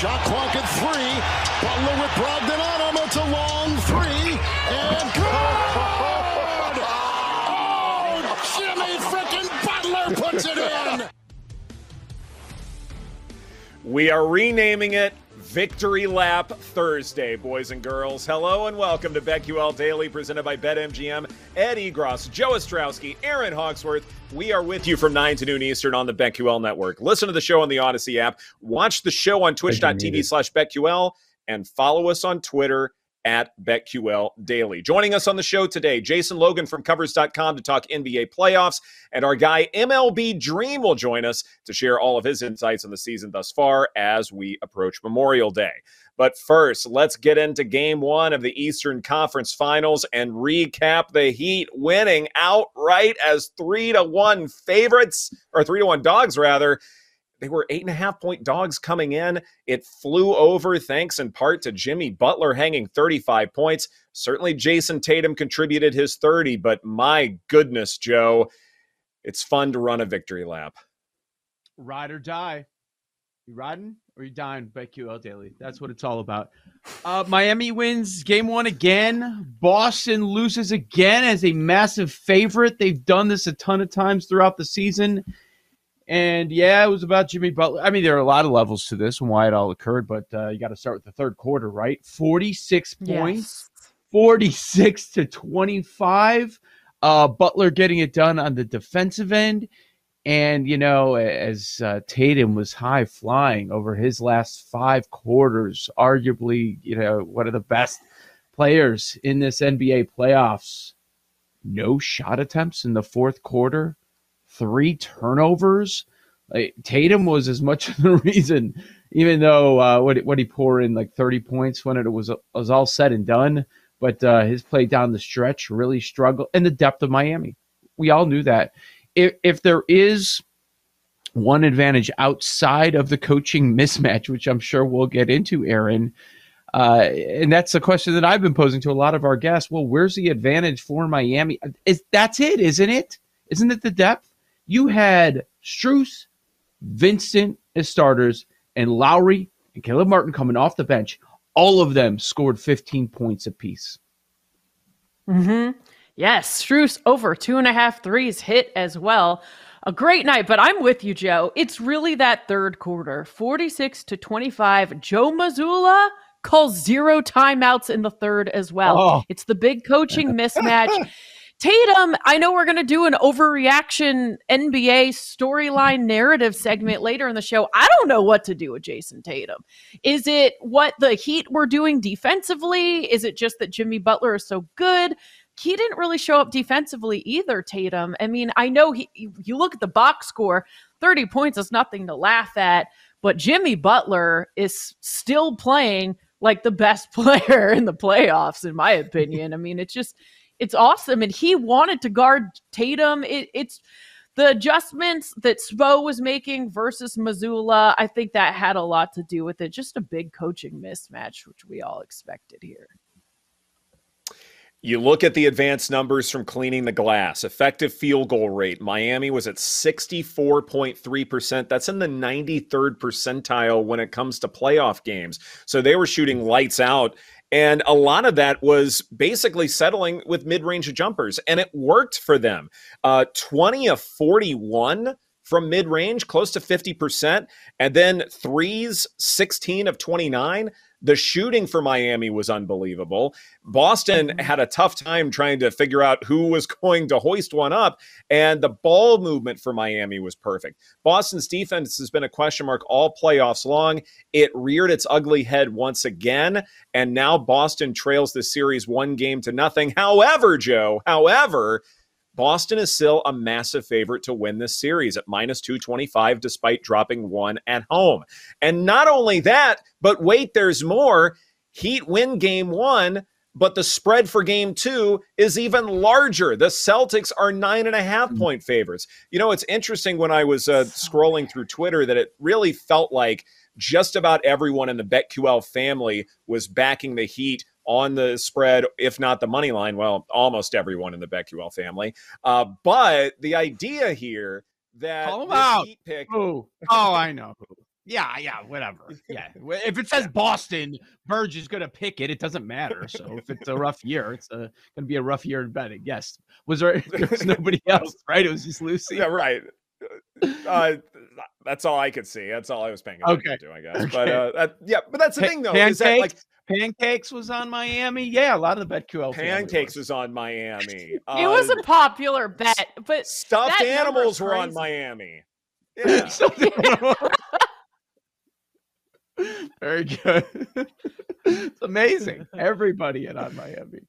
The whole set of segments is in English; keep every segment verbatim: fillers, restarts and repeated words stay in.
Shot clock at three. Butler with Brogdon on him. It's a long three. And good! Oh, Jimmy frickin' Butler puts it in! We are renaming it Victory Lap Thursday, boys and girls. Hello and welcome to BetQL Daily, presented by BetMGM. Ed Egros, Joe Ostrowski, Erin Hawksworth. We are with you from nine to noon Eastern on the BetQL Network. Listen to the show on the Odyssey app. Watch the show on twitch.tv slash BetQL. And follow us on Twitter at BetQL Daily. Joining us on the show today, Jason Logan from covers dot com to talk N B A playoffs, and our guy M L B Dream will join us to share all of his insights on the season thus far as we approach Memorial Day. But first, let's get into game one of the Eastern Conference Finals and recap the Heat winning outright as three to one favorites, or three to one dogs rather. They were eight and a half point dogs coming in. It flew over thanks in part to Jimmy Butler hanging thirty-five points. Certainly Jayson Tatum contributed his thirty, but my goodness, Joe, it's fun to run a victory lap. Ride or die. You riding or you dying? BetQL Daily. That's what it's all about. Uh, Miami wins game one again. Boston loses again as a massive favorite. They've done this a ton of times throughout the season. And, yeah, it was about Jimmy Butler. I mean, there are a lot of levels to this and why it all occurred, but uh, you got to start with the third quarter, right? forty-six points, yes. forty-six to twenty-five. Uh, Butler getting it done on the defensive end. And, you know, as uh, Tatum was high flying over his last five quarters, arguably, you know, one of the best players in this N B A playoffs. No shot attempts in the fourth quarter. Three turnovers. Like, Tatum was as much of the reason, even though uh, what what he poured in like thirty points when it was, it was all said and done. But uh, his play down the stretch really struggled, and the depth of Miami. We all knew that. If if there is one advantage outside of the coaching mismatch, which I'm sure we'll get into, Erin, uh, and that's the question that I've been posing to a lot of our guests. Well, where's the advantage for Miami? Is that's it, isn't it? Isn't it the depth? You had Strus, Vincent as starters, and Lowry and Caleb Martin coming off the bench. All of them scored fifteen points apiece. Mm-hmm. Yes, Strus over two and a half threes hit as well. A great night, but I'm with you, Joe. It's really that third quarter, forty-six to twenty-five. Joe Mazzulla calls zero timeouts in the third as well. Oh. It's the big coaching mismatch. Tatum, I know we're going to do an overreaction N B A storyline narrative segment later in the show. I don't know what to do with Jayson Tatum. Is it what the Heat were doing defensively? Is it just that Jimmy Butler is so good? He didn't really show up defensively either, Tatum. I mean, I know he, you look at the box score, thirty points is nothing to laugh at, but Jimmy Butler is still playing like the best player in the playoffs, in my opinion. I mean, it's just... it's awesome, and he wanted to guard Tatum. It, it's the adjustments that Spo was making versus Mazzulla. I think that had a lot to do with it. Just a big coaching mismatch, which we all expected here. You look at the advanced numbers from Cleaning the Glass. Effective field goal rate. Miami was at sixty-four point three percent. That's in the ninety-third percentile when it comes to playoff games. So they were shooting lights out. And a lot of that was basically settling with mid-range jumpers, and it worked for them. Uh, twenty of forty-one from mid-range, close to fifty percent, and then threes, sixteen of twenty-nine. The shooting for Miami was unbelievable. Boston had a tough time trying to figure out who was going to hoist one up, and the ball movement for Miami was perfect. Boston's defense has been a question mark all playoffs long. It reared its ugly head once again, and now Boston trails the series one game to nothing. However, Joe, however, Boston is still a massive favorite to win this series at minus two twenty-five, despite dropping one at home. And not only that, but wait, there's more. Heat win game one, but the spread for game two is even larger. The Celtics are nine and a half point favorites. You know, it's interesting when I was uh, scrolling through Twitter that it really felt like just about everyone in the BetQL family was backing the Heat on the spread, if not the money line. Well, almost everyone in the BetQL family. Uh, but the idea here that Heat pick... Ooh. Oh, I know. Yeah, yeah, whatever. Yeah, if it says Boston, Burge is going to pick it. It doesn't matter. So if it's a rough year, it's going to be a rough year in betting. Yes, was there? There was nobody else, right? It was just Lucy. Yeah, right. Uh, that's all I could see. That's all I was paying attention okay. to, I guess. Okay. But uh, that, yeah, but that's the pa- thing, though. Pancakes, is that, like, pancakes was on Miami. Yeah, a lot of the BetQL. Pancakes was on Miami. It uh, was a popular bet, but stuffed animals were on Miami. Yeah. Very good. It's amazing. Everybody in on Miami.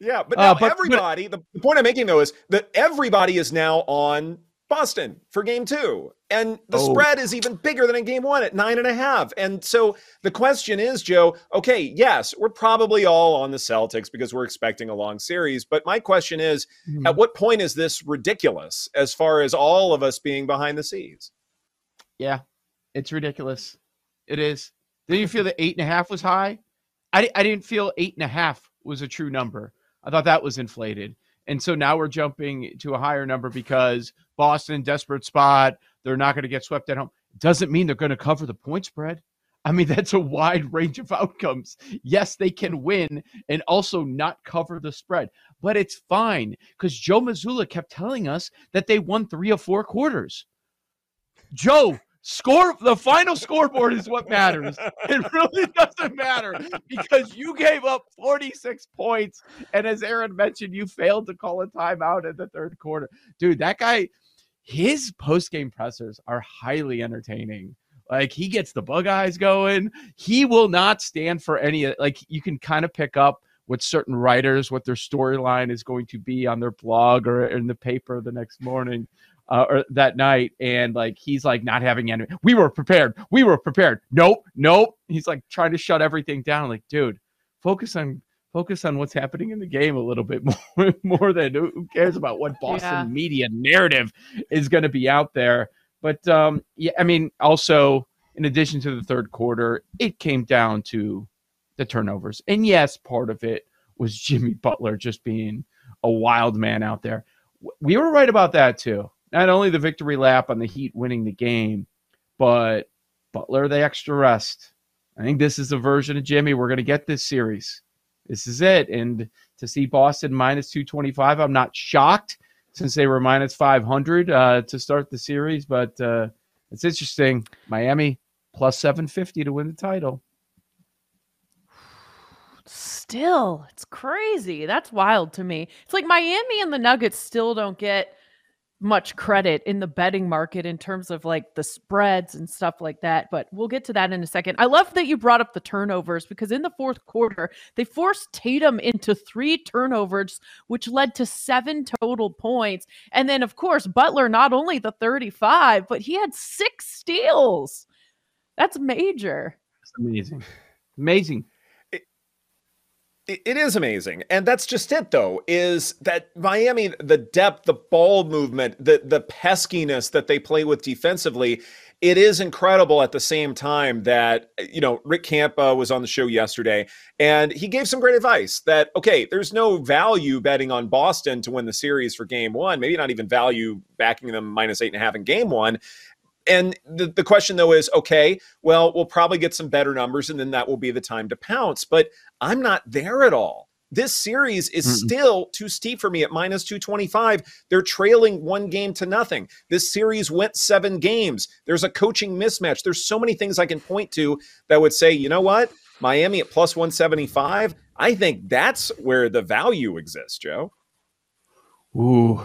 Yeah, but now uh, but, everybody, but, the point I'm making, though, is that everybody is now on Boston for game two. And the oh. spread is even bigger than in game one at nine and a half. And so the question is, Joe, okay, yes, we're probably all on the Celtics because we're expecting a long series. But my question is, mm-hmm. at what point is this ridiculous as far as all of us being behind the scenes? Yeah, it's ridiculous. It is. Did you feel that eight and a half was high? I, I didn't feel eight and a half was a true number. I thought that was inflated. And so now we're jumping to a higher number because Boston, desperate spot. They're not going to get swept at home. Doesn't mean they're going to cover the point spread. I mean, that's a wide range of outcomes. Yes, they can win and also not cover the spread. But it's fine because Joe Mazzulla kept telling us that they won three or four quarters. Joe. Score the final scoreboard is what matters. It really doesn't matter because you gave up forty-six points. And as Erin mentioned, you failed to call a timeout in the third quarter. Dude, that guy, his post-game pressers are highly entertaining. Like, he gets the bug eyes going. He will not stand for any, like, you can kind of pick up what certain writers, what their storyline is going to be on their blog or in the paper the next morning. Uh, or that night, and like he's like not having any. We were prepared. We were prepared. Nope, nope. He's like trying to shut everything down. Like, dude, focus on focus on what's happening in the game a little bit more. More than who cares about what Boston yeah. media narrative is going to be out there. But um, yeah, I mean, also in addition to the third quarter, it came down to the turnovers, and yes, part of it was Jimmy Butler just being a wild man out there. We were right about that too. Not only the victory lap on the Heat winning the game, but Butler, the extra rest. I think this is a version of Jimmy. We're going to get this series. This is it. And to see Boston minus two twenty-five, I'm not shocked since they were minus five hundred uh, to start the series. But uh, it's interesting. Miami plus seven fifty to win the title. Still, it's crazy. That's wild to me. It's like Miami and the Nuggets still don't get much credit in the betting market in terms of like the spreads and stuff like that. But we'll get to that in a second. I love that you brought up the turnovers because in the fourth quarter, they forced Tatum into three turnovers, which led to seven total points. And then of course, Butler, not only the thirty-five, but he had six steals. That's major. That's amazing. Amazing. It is amazing. And that's just it, though, is that Miami, the depth, the ball movement, the, the peskiness that they play with defensively, it is incredible at the same time that, you know, Rick Campa was on the show yesterday, and he gave some great advice that, okay, there's no value betting on Boston to win the series for game one, maybe not even value backing them minus eight and a half in game one. And the, the question, though, is, okay, well, we'll probably get some better numbers, and then that will be the time to pounce. But I'm not there at all. This series is Mm-mm. still too steep for me at minus two twenty-five. They're trailing one game to nothing. This series went seven games. There's a coaching mismatch. There's so many things I can point to that would say, you know what? Miami at plus one seventy-five. I think that's where the value exists, Joe. Ooh.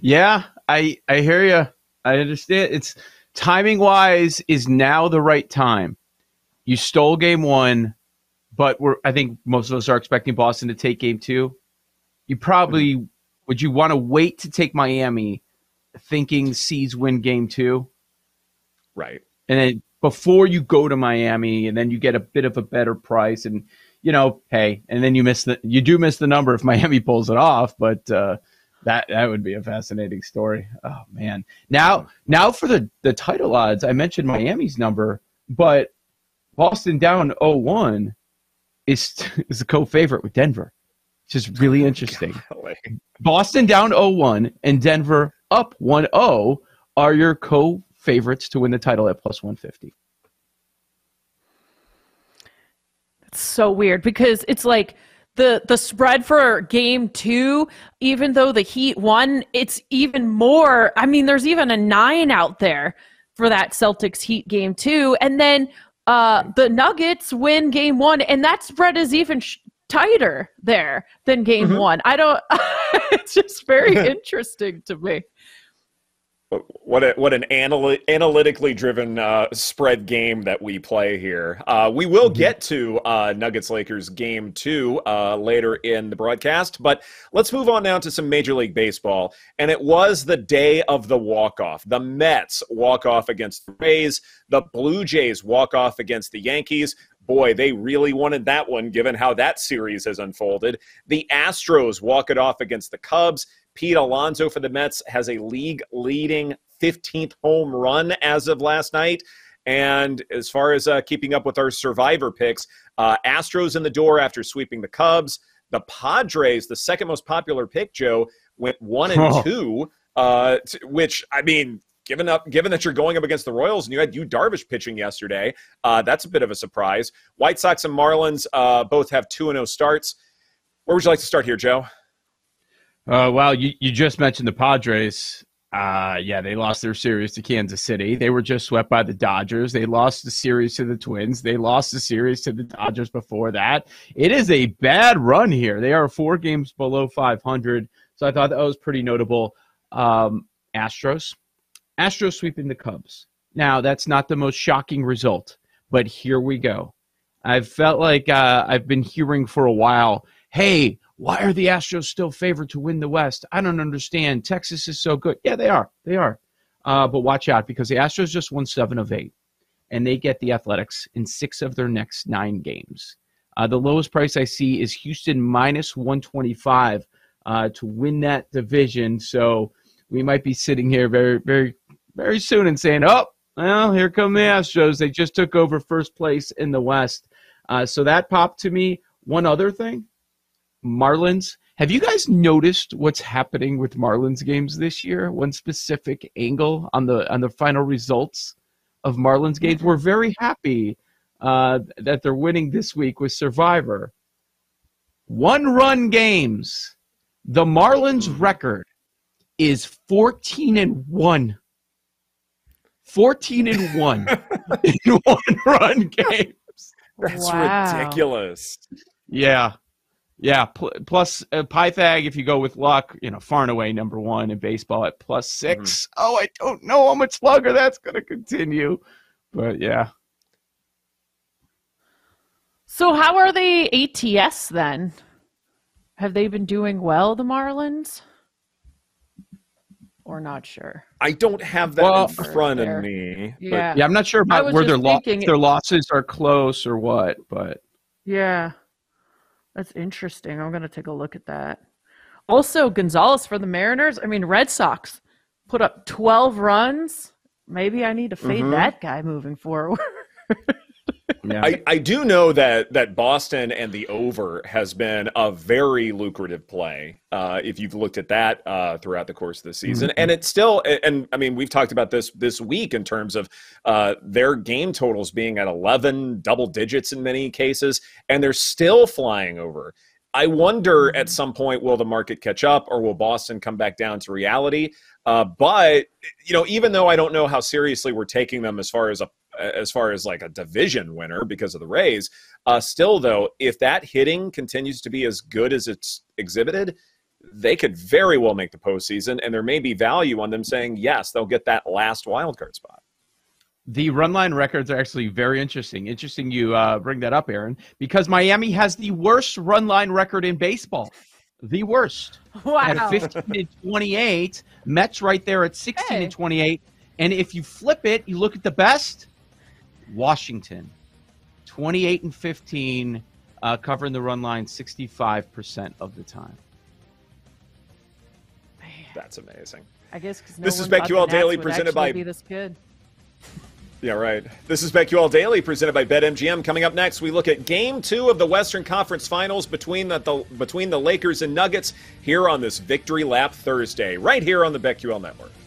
yeah, I I hear you. I understand. It's timing wise is now the right time. You stole game one, but we're I think most of us are expecting Boston to take game two. You probably would you want to wait to take Miami thinking C's win game two? Right. And then before you go to Miami and then you get a bit of a better price and you know, hey, and then you miss the you do miss the number if Miami pulls it off, but uh That that would be a fascinating story. Oh, man. Now now for the, the title odds, I mentioned Miami's number, but Boston down oh one is, is a co-favorite with Denver, which is really interesting. Golly. Boston down oh one and Denver up one oh are your co favorites to win the title at plus one fifty. That's so weird because it's like the the spread for game two, even though the Heat won, it's even more. I mean, there's even a nine out there for that Celtics Heat game two. And then uh, the Nuggets win game one, and that spread is even sh- tighter there than game mm-hmm. one. I don't, it's just very interesting to me. What a, what an anal- analytically driven uh, spread game that we play here. Uh, we will get to uh, Nuggets-Lakers game two uh, later in the broadcast, but let's move on now to some Major League Baseball. And it was the day of the walk-off. The Mets walk-off against the Rays. The Blue Jays walk-off against the Yankees. Boy, they really wanted that one given how that series has unfolded. The Astros walk it off against the Cubs. Pete Alonso for the Mets has a league-leading fifteenth home run as of last night. And as far as uh, keeping up with our survivor picks, uh, Astros in the door after sweeping the Cubs. The Padres, the second most popular pick, Joe, went one and oh. two, uh, t- which, I mean, given up, given that you're going up against the Royals and you had Yu Darvish pitching yesterday, uh, that's a bit of a surprise. White Sox and Marlins uh, both have two and oh starts. Where would you like to start here, Joe? Uh, well, you, you just mentioned the Padres. Uh, yeah, they lost their series to Kansas City. They were just swept by the Dodgers. They lost the series to the Twins. They lost the series to the Dodgers before that. It is a bad run here. They are four games below five hundred, so I thought that was pretty notable. Um, Astros. Astros sweeping the Cubs. Now, that's not the most shocking result, but here we go. I've felt like uh, I've been hearing for a while, hey, why are the Astros still favored to win the West? I don't understand. Texas is so good. Yeah, they are. They are. Uh, but watch out because the Astros just won seven of eight, and they get the Athletics in six of their next nine games. Uh, the lowest price I see is Houston minus one twenty-five uh, to win that division. So we might be sitting here very, very, very soon and saying, oh, well, here come the Astros. They just took over first place in the West. Uh, so that popped to me. One other thing. Marlins, have you guys noticed what's happening with Marlins games this year? One specific angle on the on the final results of Marlins games. We're very happy uh, that they're winning this week with Survivor. One-run games. The Marlins record is fourteen and one. fourteen and one in one-run games. That's wow. ridiculous. Yeah. Yeah, pl- plus uh, Pythag, if you go with luck, you know, far and away number one in baseball at plus six. Mm. Oh, I don't know how much longer that's going to continue, but yeah. So how are they A T S then? Have they been doing well, the Marlins? Or not sure? I don't have that well, in front of me. Yeah. But, yeah, I'm not sure about where their, lo- if their losses are close or what, but. Yeah. That's interesting. I'm going to take a look at that. Also, Gonzalez for the Mariners. I mean, Red Sox put up twelve runs. Maybe I need to fade mm-hmm. that guy moving forward. Yeah. I, I do know that that Boston and the over has been a very lucrative play uh, if you've looked at that uh, throughout the course of the season. Mm-hmm. And it's still – and, I mean, we've talked about this this week in terms of uh, their game totals being at eleven, double digits in many cases, and they're still flying over. I wonder mm-hmm. at some point will the market catch up or will Boston come back down to reality? Uh, but, you know, even though I don't know how seriously we're taking them as far as a as far as like a division winner because of the Rays. Uh, still, though, if that hitting continues to be as good as it's exhibited, they could very well make the postseason, and there may be value on them saying, yes, they'll get that last wild card spot. The run line records are actually very interesting. Interesting you uh, bring that up, Erin, because Miami has the worst run line record in baseball. The worst. Wow. At fifteen and twenty-eight, Mets right there at sixteen hey. and twenty-eight. And if you flip it, you look at the best, Washington, twenty-eight and fifteen, uh, covering the run line sixty-five percent of the time. Man. That's amazing. I guess because no this is BetQL Daily presented by. Be this good. Yeah, right. This is BetQL Daily presented by BetMGM. Coming up next, we look at Game Two of the Western Conference Finals between the, the between the Lakers and Nuggets here on this Victory Lap Thursday, right here on the BetQL Network.